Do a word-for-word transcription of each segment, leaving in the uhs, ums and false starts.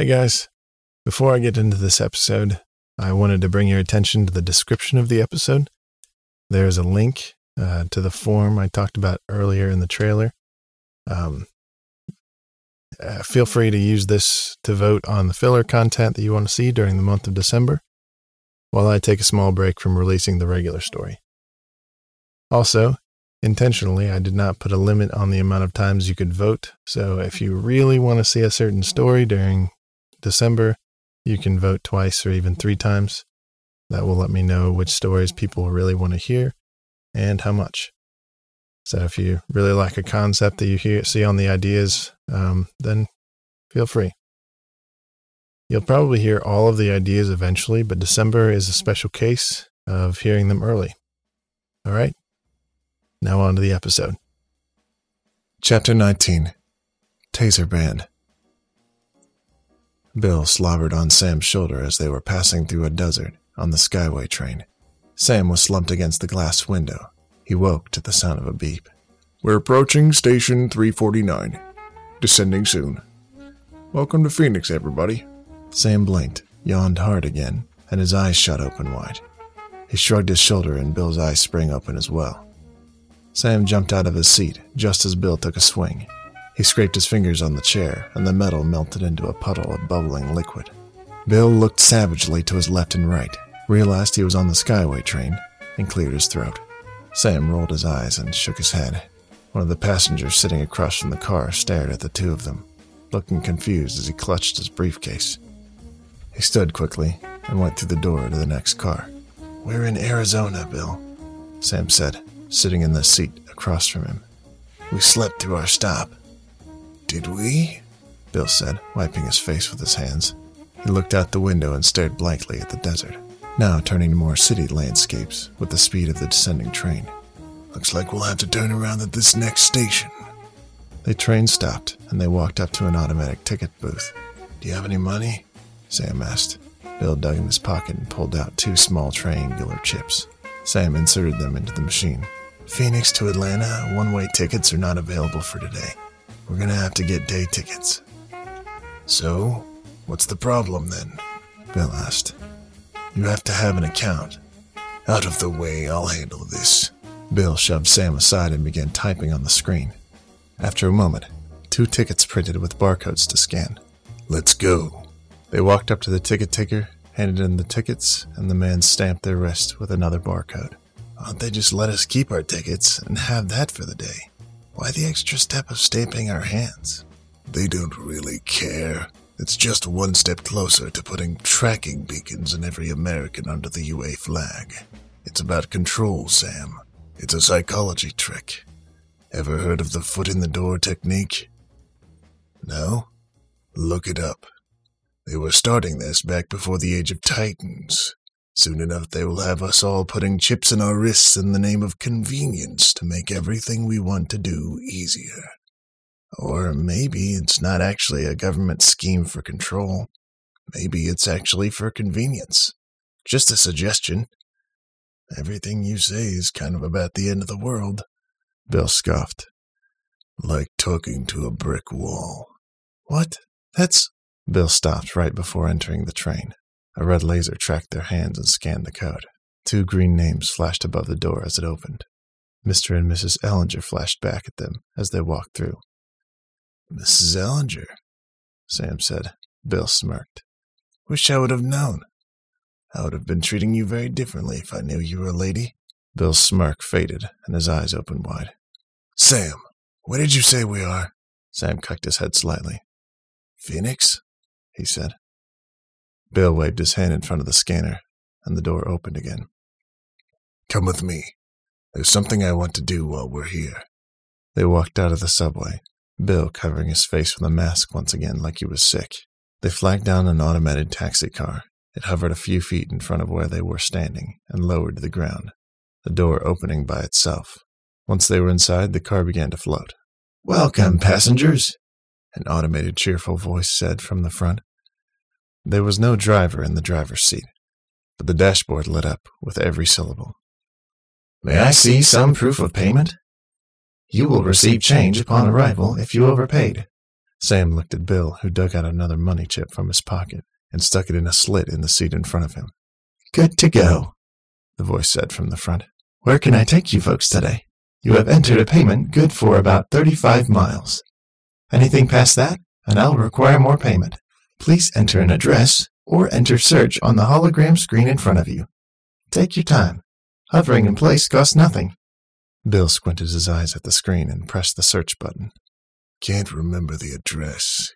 Hey guys, before I get into this episode, I wanted to bring your attention to the description of the episode. There's a link uh, to the form I talked about earlier in the trailer. Um, uh, feel free to use this to vote on the filler content that you want to see during the month of December, while I take a small break from releasing the regular story. Also, intentionally, I did not put a limit on the amount of times you could vote, so if you really want to see a certain story during December, you can vote twice or even three times. That will let me know which stories people really want to hear and how much. So if you really like a concept that you hear, see on the ideas, um, then feel free. You'll probably hear all of the ideas eventually, but December is a special case of hearing them early. All right, now on to the episode. Chapter nineteen, Taser Band. Bill slobbered on Sam's shoulder as they were passing through a desert on the Skyway train. Sam was slumped against the glass window. He woke to the sound of a beep. We're approaching station three forty-nine. Descending soon. Welcome to Phoenix, everybody. Sam blinked, yawned hard again, and his eyes shot open wide. He shrugged his shoulder and Bill's eyes sprang open as well. Sam jumped out of his seat just as Bill took a swing. He scraped his fingers on the chair and the metal melted into a puddle of bubbling liquid. Bill looked savagely to his left and right, realized he was on the Skyway train, and cleared his throat. Sam rolled his eyes and shook his head. One of the passengers sitting across from the car stared at the two of them, looking confused as he clutched his briefcase. He stood quickly and went through the door to the next car. We're in Arizona, Bill, Sam said, sitting in the seat across from him. We slept through our stop. Did we? Bill said, wiping his face with his hands. He looked out the window and stared blankly at the desert, now turning to more city landscapes with the speed of the descending train. Looks like we'll have to turn around at this next station. The train stopped, and they walked up to an automatic ticket booth. Do you have any money? Sam asked. Bill dug in his pocket and pulled out two small triangular chips. Sam inserted them into the machine. Phoenix to Atlanta, one-way tickets are not available for today. We're gonna have to get day tickets. So, what's the problem then? Bill asked. You have to have an account. Out of the way, I'll handle this. Bill shoved Sam aside and began typing on the screen. After a moment, two tickets printed with barcodes to scan. Let's go. They walked up to the ticket taker, handed in the tickets, and the man stamped their wrist with another barcode. Why don't they just let us keep our tickets and have that for the day? Why the extra step of stamping our hands? They don't really care. It's just one step closer to putting tracking beacons in every American under the U A flag. It's about control, Sam. It's a psychology trick. Ever heard of the foot-in-the-door technique? No? Look it up. They were starting this back before the Age of Titans. Soon enough they will have us all putting chips in our wrists in the name of convenience to make everything we want to do easier. Or maybe it's not actually a government scheme for control. Maybe it's actually for convenience. Just a suggestion. Everything you say is kind of about the end of the world. Bill scoffed. Like talking to a brick wall. What? That's... Bill stopped right before entering the train. A red laser tracked their hands and scanned the code. Two green names flashed above the door as it opened. Mister and Missus Ellinger flashed back at them as they walked through. Missus Ellinger, Sam said. Bill smirked. Wish I would have known. I would have been treating you very differently if I knew you were a lady. Bill's smirk faded, and his eyes opened wide. Sam, where did you say we are? Sam cocked his head slightly. Phoenix, he said. Bill waved his hand in front of the scanner, and the door opened again. Come with me. There's something I want to do while we're here. They walked out of the subway, Bill covering his face with a mask once again like he was sick. They flagged down an automated taxi car. It hovered a few feet in front of where they were standing and lowered to the ground, the door opening by itself. Once they were inside, the car began to float. Welcome, passengers, an automated cheerful voice said from the front. There was no driver in the driver's seat, but the dashboard lit up with every syllable. May I see some proof of payment? You will receive change upon arrival if you overpaid. Sam looked at Bill, who dug out another money chip from his pocket and stuck it in a slit in the seat in front of him. "Good to go," the voice said from the front. "Where can I take you folks today? You have entered a payment good for about thirty-five miles. Anything past that, and I'll require more payment. Please enter an address or enter search on the hologram screen in front of you. Take your time. Hovering in place costs nothing." Bill squinted his eyes at the screen and pressed the search button. "Can't remember the address.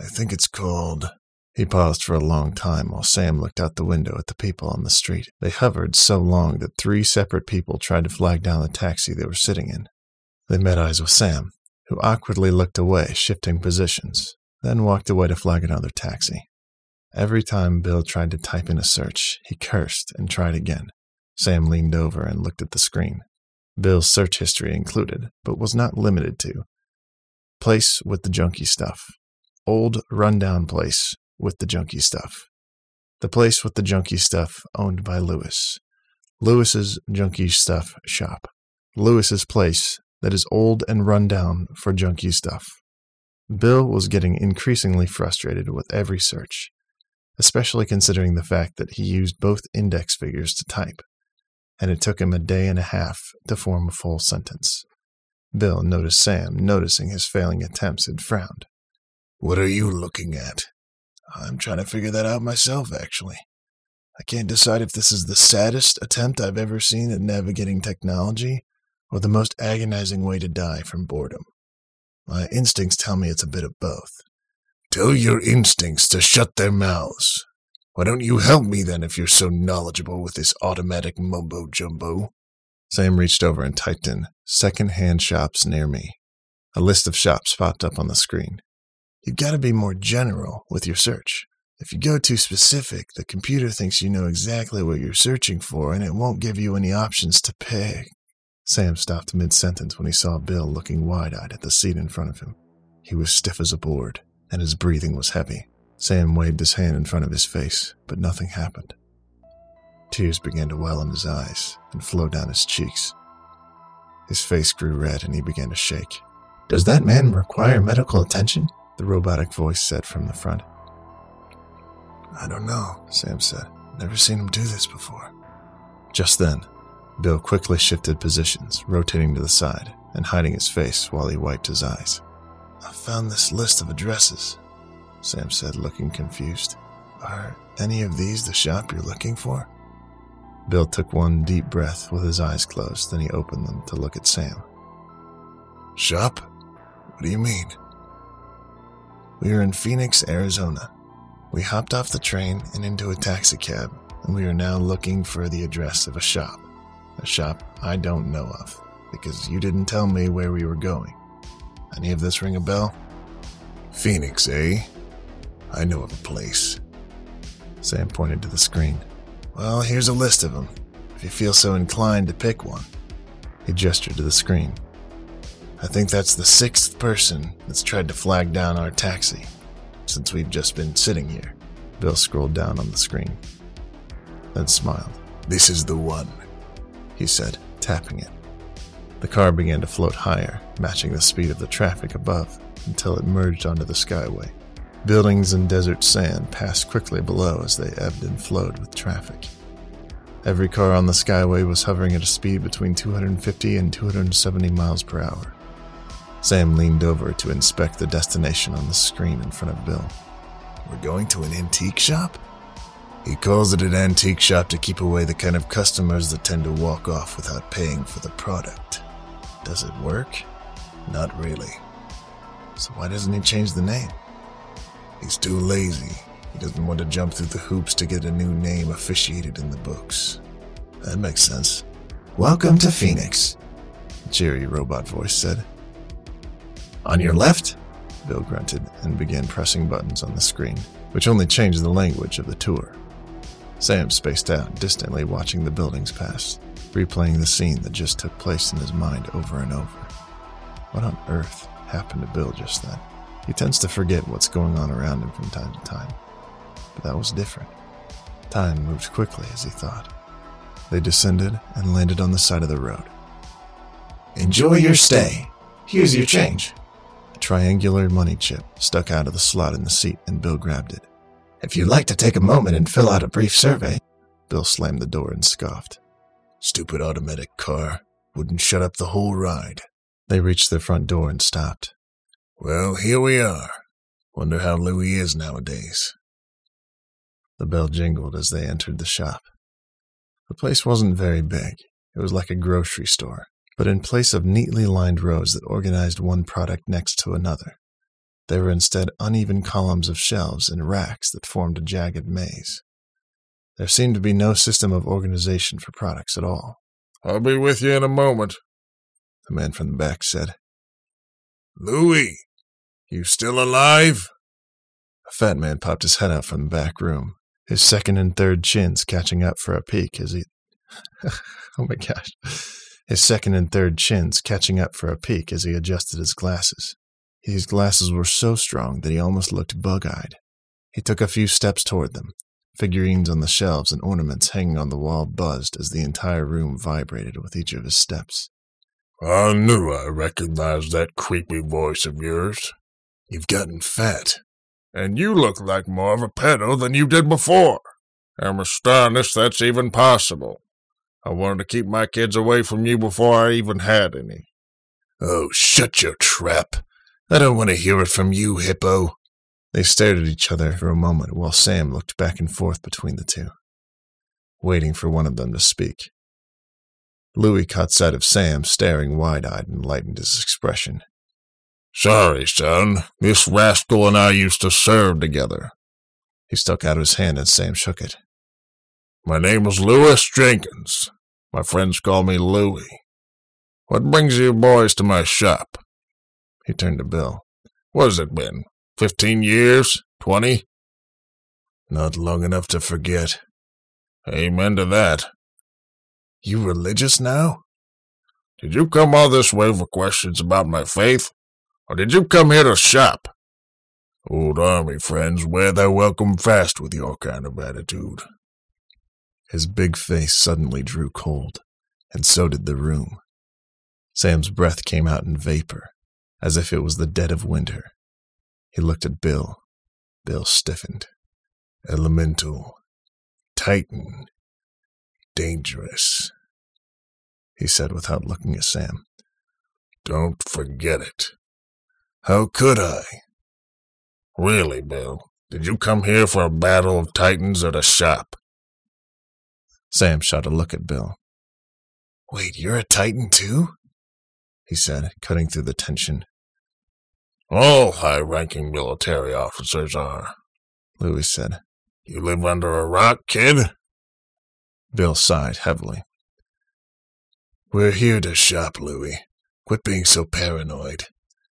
I think it's called..." He paused for a long time while Sam looked out the window at the people on the street. They hovered so long that three separate people tried to flag down the taxi they were sitting in. They met eyes with Sam, who awkwardly looked away, shifting positions, then walked away to flag another taxi. Every time Bill tried to type in a search, he cursed and tried again. Sam leaned over and looked at the screen. Bill's search history included, but was not limited to: place with the junky stuff. Old, rundown place with the junky stuff. The place with the junky stuff owned by Louis. Louis's junky stuff shop. Louis's place that is old and rundown for junky stuff. Bill was getting increasingly frustrated with every search, especially considering the fact that he used both index fingers to type, and it took him a day and a half to form a full sentence. Bill noticed Sam, noticing his failing attempts, and frowned. "What are you looking at? I'm trying to figure that out myself, actually. I can't decide if this is the saddest attempt I've ever seen at navigating technology, or the most agonizing way to die from boredom. My instincts tell me it's a bit of both." "Tell your instincts to shut their mouths. Why don't you help me, then, if you're so knowledgeable with this automatic mumbo-jumbo?" Sam reached over and typed in, "second-hand shops near me." A list of shops popped up on the screen. "You've got to be more general with your search. If you go too specific, the computer thinks you know exactly what you're searching for, and it won't give you any options to pick." Sam stopped mid-sentence when he saw Bill looking wide-eyed at the seat in front of him. He was stiff as a board, and his breathing was heavy. Sam waved his hand in front of his face, but nothing happened. Tears began to well in his eyes and flow down his cheeks. His face grew red and he began to shake. "Does that man require medical attention?" the robotic voice said from the front. "I don't know," Sam said. "Never seen him do this before." Just then, Bill quickly shifted positions, rotating to the side and hiding his face while he wiped his eyes. "I found this list of addresses," Sam said, looking confused. "Are any of these the shop you're looking for?" Bill took one deep breath with his eyes closed, then he opened them to look at Sam. "Shop? What do you mean?" "We were in Phoenix, Arizona. We hopped off the train and into a taxicab, and we are now looking for the address of a shop. A shop I don't know of, because you didn't tell me where we were going. Any of this ring a bell?" "Phoenix, eh? I know of a place." Sam pointed to the screen. "Well, here's a list of them, if you feel so inclined to pick one." He gestured to the screen. "I think that's the sixth person that's tried to flag down our taxi, since we've just been sitting here." Bill scrolled down on the screen, then smiled. "This is the one," he said, tapping it. The car began to float higher, matching the speed of the traffic above, until it merged onto the Skyway. Buildings and desert sand passed quickly below as they ebbed and flowed with traffic. Every car on the Skyway was hovering at a speed between two hundred fifty and two hundred seventy miles per hour. Sam leaned over to inspect the destination on the screen in front of Bill. "We're going to an antique shop?" "He calls it an antique shop to keep away the kind of customers that tend to walk off without paying for the product." "Does it work?" "Not really." "So why doesn't he change the name?" "He's too lazy. He doesn't want to jump through the hoops to get a new name officiated in the books." "That makes sense." "Welcome to Phoenix," a cheery robot voice said. "On your left?" Bill grunted and began pressing buttons on the screen, which only changed the language of the tour. Sam spaced out, distantly watching the buildings pass, replaying the scene that just took place in his mind over and over. What on earth happened to Bill just then? He tends to forget what's going on around him from time to time, but that was different. Time moved quickly as he thought. They descended and landed on the side of the road. "Enjoy your stay. Here's your change. triangular money chip stuck out of the slot in the seat, and Bill grabbed it. "If you'd like to take a moment and fill out a brief survey," Bill slammed the door and scoffed. "Stupid automatic car. Wouldn't shut up the whole ride." They reached the front door and stopped. "Well, here we are. Wonder how Louis is nowadays." The bell jingled as they entered the shop. The place wasn't very big. It was like a grocery store, but in place of neatly lined rows that organized one product next to another, there were instead uneven columns of shelves and racks that formed a jagged maze. There seemed to be no system of organization for products at all. "I'll be with you in a moment," the man from the back said. "Louis, you still alive?" A fat man popped his head out from the back room, his second and third chins catching up for a peek as he... oh my gosh. His second and third chins catching up for a peek as he adjusted his glasses. His glasses were so strong that he almost looked bug-eyed. He took a few steps toward them. Figurines on the shelves and ornaments hanging on the wall buzzed as the entire room vibrated with each of his steps. "I knew I recognized that creepy voice of yours. You've gotten fat. And you look like more of a pedo than you did before. I'm astonished that's even possible. I wanted to keep my kids away from you before I even had any." "Oh, shut your trap. I don't want to hear it from you, hippo." They stared at each other for a moment while Sam looked back and forth between the two, waiting for one of them to speak. Louis caught sight of Sam staring wide-eyed and lightened his expression. "Sorry, son. This rascal and I used to serve together." He stuck out his hand and Sam shook it. "My name is Louis Jenkins. My friends call me Louis. What brings you boys to my shop?" He turned to Bill. "What has it been? Fifteen years? Twenty?" "Not long enough to forget." "Amen to that." "You religious now?" "Did you come all this way for questions about my faith? Or did you come here to shop? Old army friends wear their welcome fast with your kind of attitude." His big face suddenly drew cold, and so did the room. Sam's breath came out in vapor, as if it was the dead of winter. He looked at Bill. Bill stiffened. "Elemental. Titan. Dangerous," he said without looking at Sam. "Don't forget it." "How could I?" "Really, Bill, did you come here for a battle of titans at a shop?" Sam shot a look at Bill. "Wait, you're a titan too?" he said, cutting through the tension. "All high-ranking military officers are," Louis said. "You live under a rock, kid?" Bill sighed heavily. "We're here to shop, Louis. Quit being so paranoid.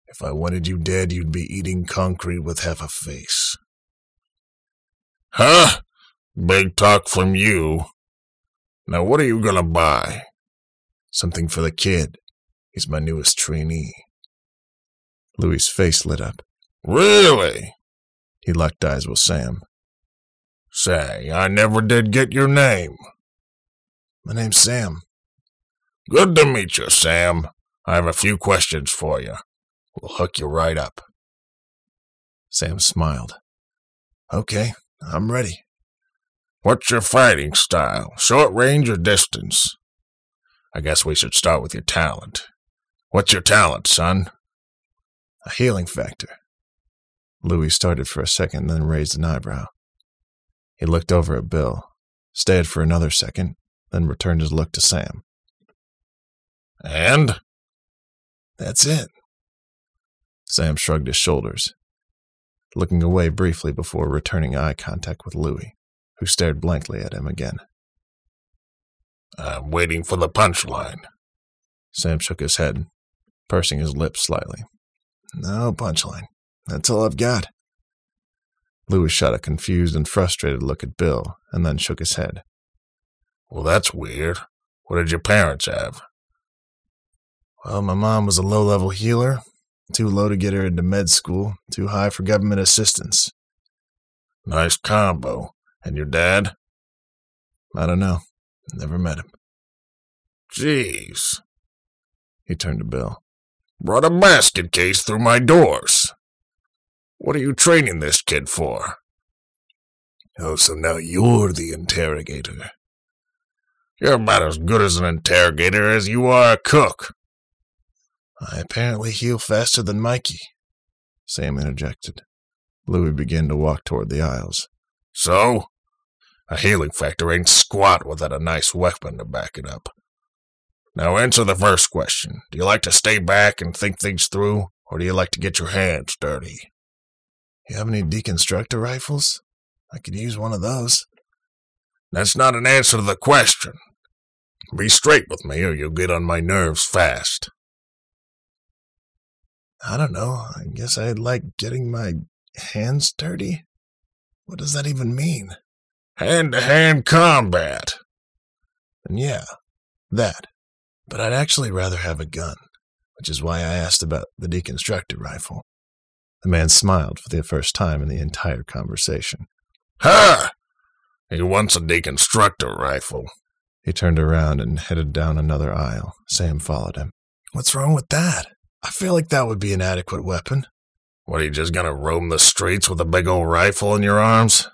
If I wanted you dead, you'd be eating concrete with half a face." "Huh? Big talk from you. Now what are you gonna buy?" "Something for the kid. He's my newest trainee." Louis' face lit up. "Really?" He locked eyes with Sam. "Say, I never did get your name." "My name's Sam." "Good to meet you, Sam. I have a few questions for you. We'll hook you right up." Sam smiled. "Okay, I'm ready." "What's your fighting style? Short range or distance? I guess we should start with your talent. What's your talent, son?" "A healing factor." Louis started for a second, then raised an eyebrow. He looked over at Bill, stared for another second, then returned his look to Sam. "And?" "That's it." Sam shrugged his shoulders, looking away briefly before returning eye contact with Louis, who stared blankly at him again. "I'm waiting for the punchline." Sam shook his head, pursing his lips slightly. "No punchline. That's all I've got." Louis shot a confused and frustrated look at Bill, and then shook his head. "Well, that's weird. What did your parents have?" "Well, my mom was a low-level healer. Too low to get her into med school. Too high for government assistance." "Nice combo. And your dad?" "I don't know. Never met him." "Jeez." He turned to Bill. Brought a basket case through my doors. What are you training this kid for? Oh, so now you're the interrogator. You're about as good as an interrogator as you are a cook. I apparently heal faster than Mikey, Sam interjected. Louis began to walk toward the aisles. So? A healing factor ain't squat without a nice weapon to back it up. Now answer the first question. Do you like to stay back and think things through, or do you like to get your hands dirty? You have any deconstructor rifles? I could use one of those. That's not an answer to the question. Be straight with me, or you'll get on my nerves fast. I don't know. I guess I like getting my hands dirty. What does that even mean? Hand-to-hand combat. And yeah, that. But I'd actually rather have a gun, which is why I asked about the deconstructor rifle. The man smiled for the first time in the entire conversation. Ha! He wants a deconstructor rifle. He turned around and headed down another aisle. Sam followed him. What's wrong with that? I feel like that would be an adequate weapon. What, are you just gonna roam the streets with a big old rifle in your arms?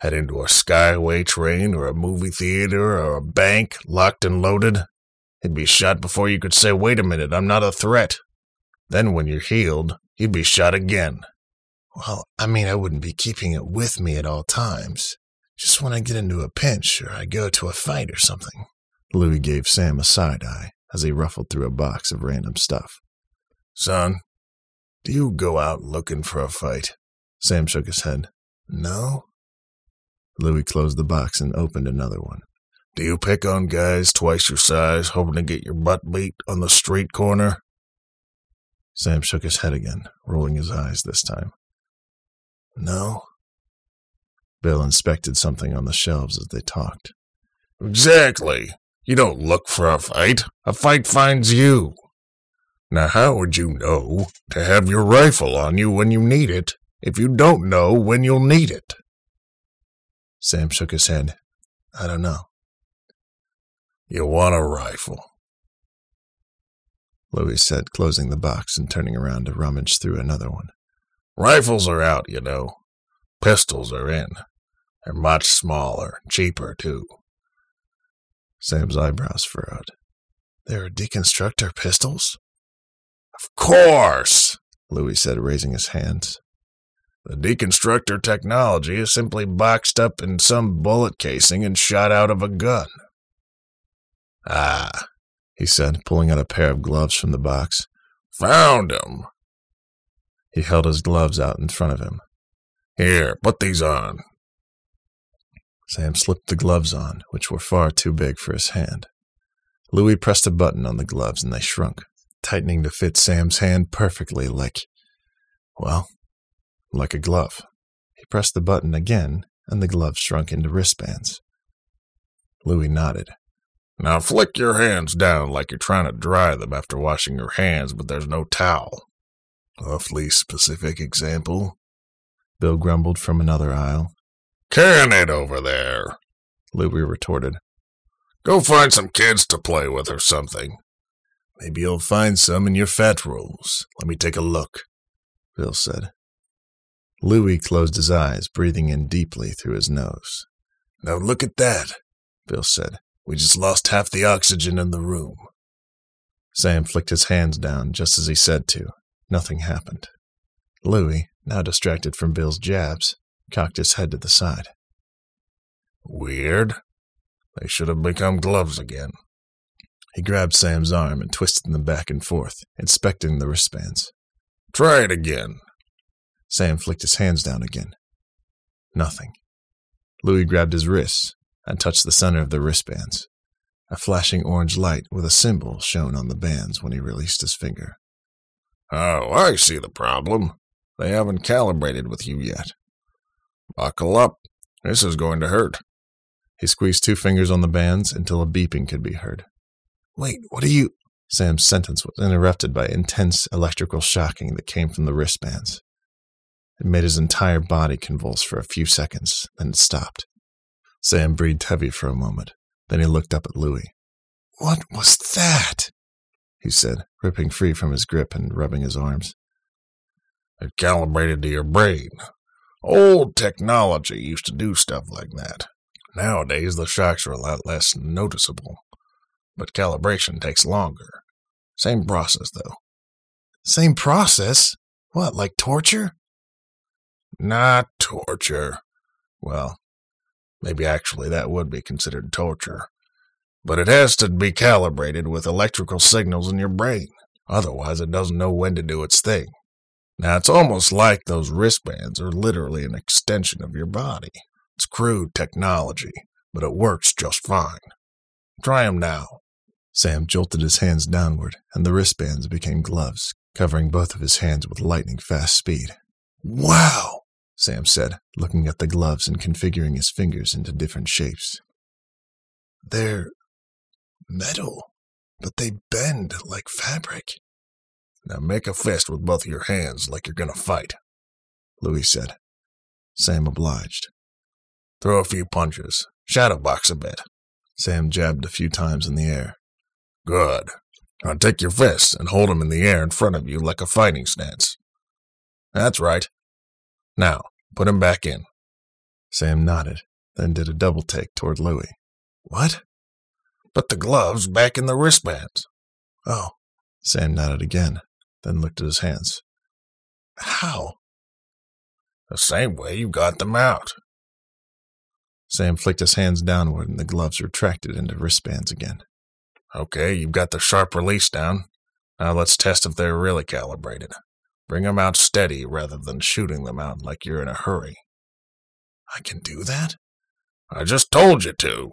Head into a Skyway train or a movie theater or a bank locked and loaded? He'd be shot before you could say, wait a minute, I'm not a threat. Then when you're healed, you'd be shot again. Well, I mean, I wouldn't be keeping it with me at all times. Just when I get into a pinch or I go to a fight or something. Louis gave Sam a side eye as he ruffled through a box of random stuff. Son, do you go out looking for a fight? Sam shook his head. No? Louis closed the box and opened another one. Do you pick on guys twice your size, hoping to get your butt beat on the street corner? Sam shook his head again, rolling his eyes this time. No. Bill inspected something on the shelves as they talked. Exactly. You don't look for a fight. A fight finds you. Now how would you know to have your rifle on you when you need it, if you don't know when you'll need it? Sam shook his head. I don't know. You want a rifle, Louis said, closing the box and turning around to rummage through another one. Rifles are out, you know. Pistols are in. They're much smaller, cheaper, too. Sam's eyebrows furrowed. There are deconstructor pistols? Of course, Louis said, raising his hands. The deconstructor technology is simply boxed up in some bullet casing and shot out of a gun. Ah, he said, pulling out a pair of gloves from the box. Found him. He held his gloves out in front of him. Here, put these on. Sam slipped the gloves on, which were far too big for his hand. Louis pressed a button on the gloves and they shrunk, tightening to fit Sam's hand perfectly like, well, like a glove. He pressed the button again, and the gloves shrunk into wristbands. Louis nodded. Now flick your hands down like you're trying to dry them after washing your hands, but there's no towel. Awfully specific example, Bill grumbled from another aisle. Can it over there, Louis retorted. Go find some kids to play with or something. Maybe you'll find some in your fat rolls. Let me take a look, Bill said. Louis closed his eyes, breathing in deeply through his nose. Now look at that, Bill said. We just lost half the oxygen in the room. Sam flicked his hands down just as he said to. Nothing happened. Louis, now distracted from Bill's jabs, cocked his head to the side. Weird. They should have become gloves again. He grabbed Sam's arm and twisted them back and forth, inspecting the wristbands. Try it again. Sam flicked his hands down again. Nothing. Louis grabbed his wrists and touched the center of the wristbands. A flashing orange light with a symbol shone on the bands when he released his finger. Oh, I see the problem. They haven't calibrated with you yet. Buckle up. This is going to hurt. He squeezed two fingers on the bands until a beeping could be heard. Wait, what are you... Sam's sentence was interrupted by intense electrical shocking that came from the wristbands. It made his entire body convulse for a few seconds, then it stopped. Sam breathed heavy for a moment. Then he looked up at Louis. What was that? he said, ripping free from his grip and rubbing his arms. They're calibrated to your brain. Old technology used to do stuff like that. Nowadays, the shocks are a lot less noticeable. But calibration takes longer. Same process, though. Same process? What, like torture? Not torture. Well, maybe actually that would be considered torture. But it has to be calibrated with electrical signals in your brain. Otherwise, it doesn't know when to do its thing. Now, it's almost like those wristbands are literally an extension of your body. It's crude technology, but it works just fine. Try them now. Sam jolted his hands downward, and the wristbands became gloves, covering both of his hands with lightning-fast speed. Wow, Sam said, looking at the gloves and configuring his fingers into different shapes. They're metal, but they bend like fabric. Now make a fist with both of your hands like you're going to fight, Louis said. Sam obliged. Throw a few punches. Shadow box a bit. Sam jabbed a few times in the air. Good. Now take your fists and hold them in the air in front of you like a fighting stance. That's right. Now, put them back in. Sam nodded, then did a double take toward Louis. What? Put the gloves back in the wristbands. Oh. Sam nodded again. Then looked at his hands. How? The same way you got them out. Sam flicked his hands downward and the gloves retracted into wristbands again. Okay, you've got the sharp release down. Now let's test if they're really calibrated. Bring them out steady rather than shooting them out like you're in a hurry. I can do that? I just told you to.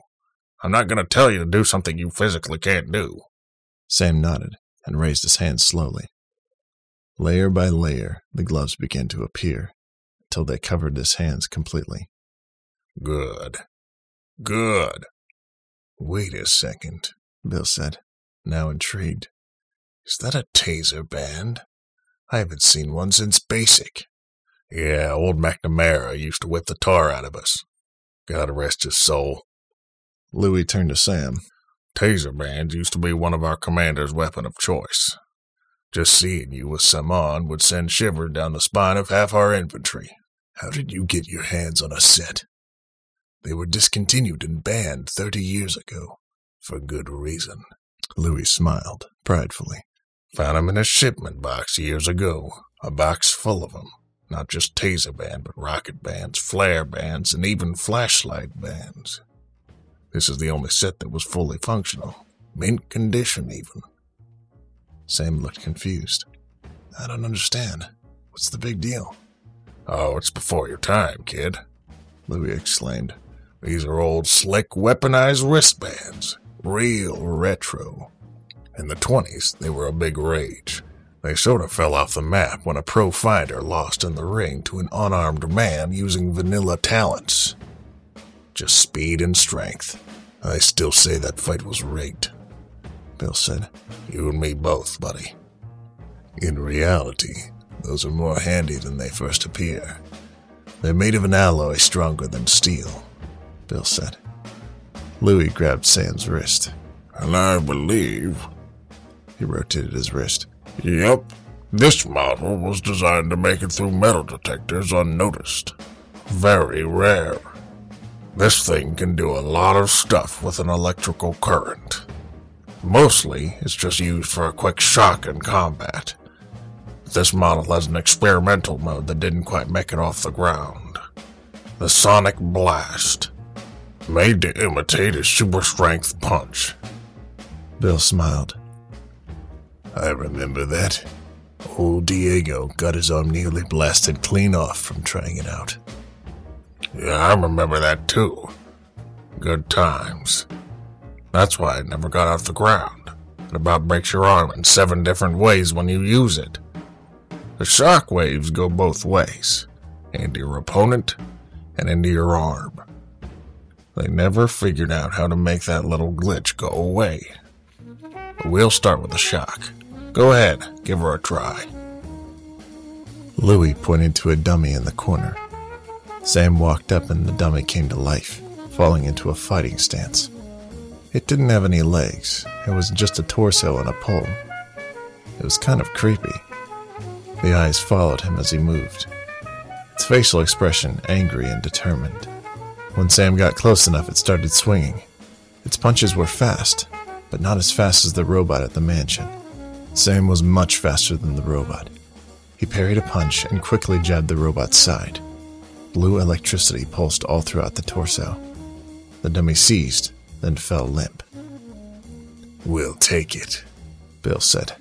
I'm not going to tell you to do something you physically can't do. Sam nodded and raised his hands slowly. Layer by layer, the gloves began to appear, till they covered his hands completely. Good. Good. Wait a second, Bill said, now intrigued. Is that a taser band? I haven't seen one since basic. Yeah, old McNamara used to whip the tar out of us. God rest his soul. Louis turned to Sam. Taser bands used to be one of our commander's weapon of choice. Just seeing you with some on would send shivers down the spine of half our infantry. How did you get your hands on a set? They were discontinued and banned thirty years ago. For good reason. Louis smiled pridefully. Found them in a shipment box years ago. A box full of them. Not just taser band, but rocket bands, flare bands, and even flashlight bands. This is the only set that was fully functional. Mint condition, even. Sam looked confused. I don't understand. What's the big deal? Oh, it's before your time, kid, Louis exclaimed. These are old, slick, weaponized wristbands. Real retro. In the twenties, they were a big rage. They sort of fell off the map when a pro fighter lost in the ring to an unarmed man using vanilla talents. Just speed and strength. I still say that fight was rigged, Bill said. You and me both, buddy. In reality, those are more handy than they first appear. They're made of an alloy stronger than steel, Bill said. Louis grabbed Sam's wrist. And I believe... He rotated his wrist. Yep, this model was designed to make it through metal detectors unnoticed. Very rare. This thing can do a lot of stuff with an electrical current. Mostly, it's just used for a quick shock in combat. But this model has an experimental mode that didn't quite make it off the ground. The Sonic Blast. Made to imitate a super strength punch. Bill smiled. I remember that. Old Diego got his arm nearly blasted clean off from trying it out. Yeah, I remember that too. Good times. That's why it never got off the ground. It about breaks your arm in seven different ways when you use it. The shock waves go both ways. Into your opponent and into your arm. They never figured out how to make that little glitch go away. But we'll start with the shock. Go ahead, give her a try. Louis pointed to a dummy in the corner. Sam walked up and the dummy came to life, falling into a fighting stance. It didn't have any legs. It was just a torso on a pole, It was kind of creepy. The eyes followed him as he moved, its facial expression angry and determined. When Sam got close enough, it started swinging. Its punches were fast, but not as fast as the robot at the mansion. Sam was much faster than the robot. He parried a punch and quickly jabbed the robot's side. Blue electricity pulsed all throughout the torso. The dummy seized, then fell limp. "We'll take it," Bill said.